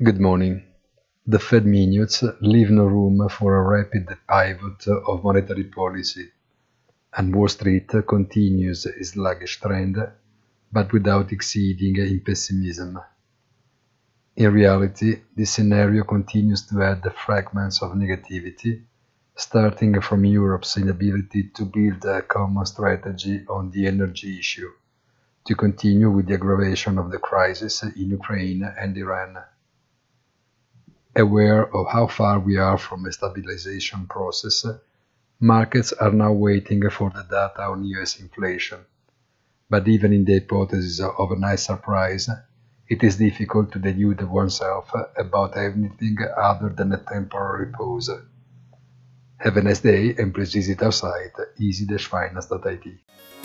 Good morning. The Fed minutes leave no room for a rapid pivot of monetary policy, and Wall Street continues its sluggish trend, but without exceeding in pessimism. In reality, this scenario continues to add fragments of negativity, starting from Europe's inability to build a common strategy on the energy issue, to continue with the aggravation of the crisis in Ukraine and Iran. Aware of how far we are from a stabilization process, markets are now waiting for the data on US inflation. But even in the hypothesis of a nice surprise, it is difficult to delude oneself about anything other than a temporary pause. Have a nice day and please visit our site easy-finance.it.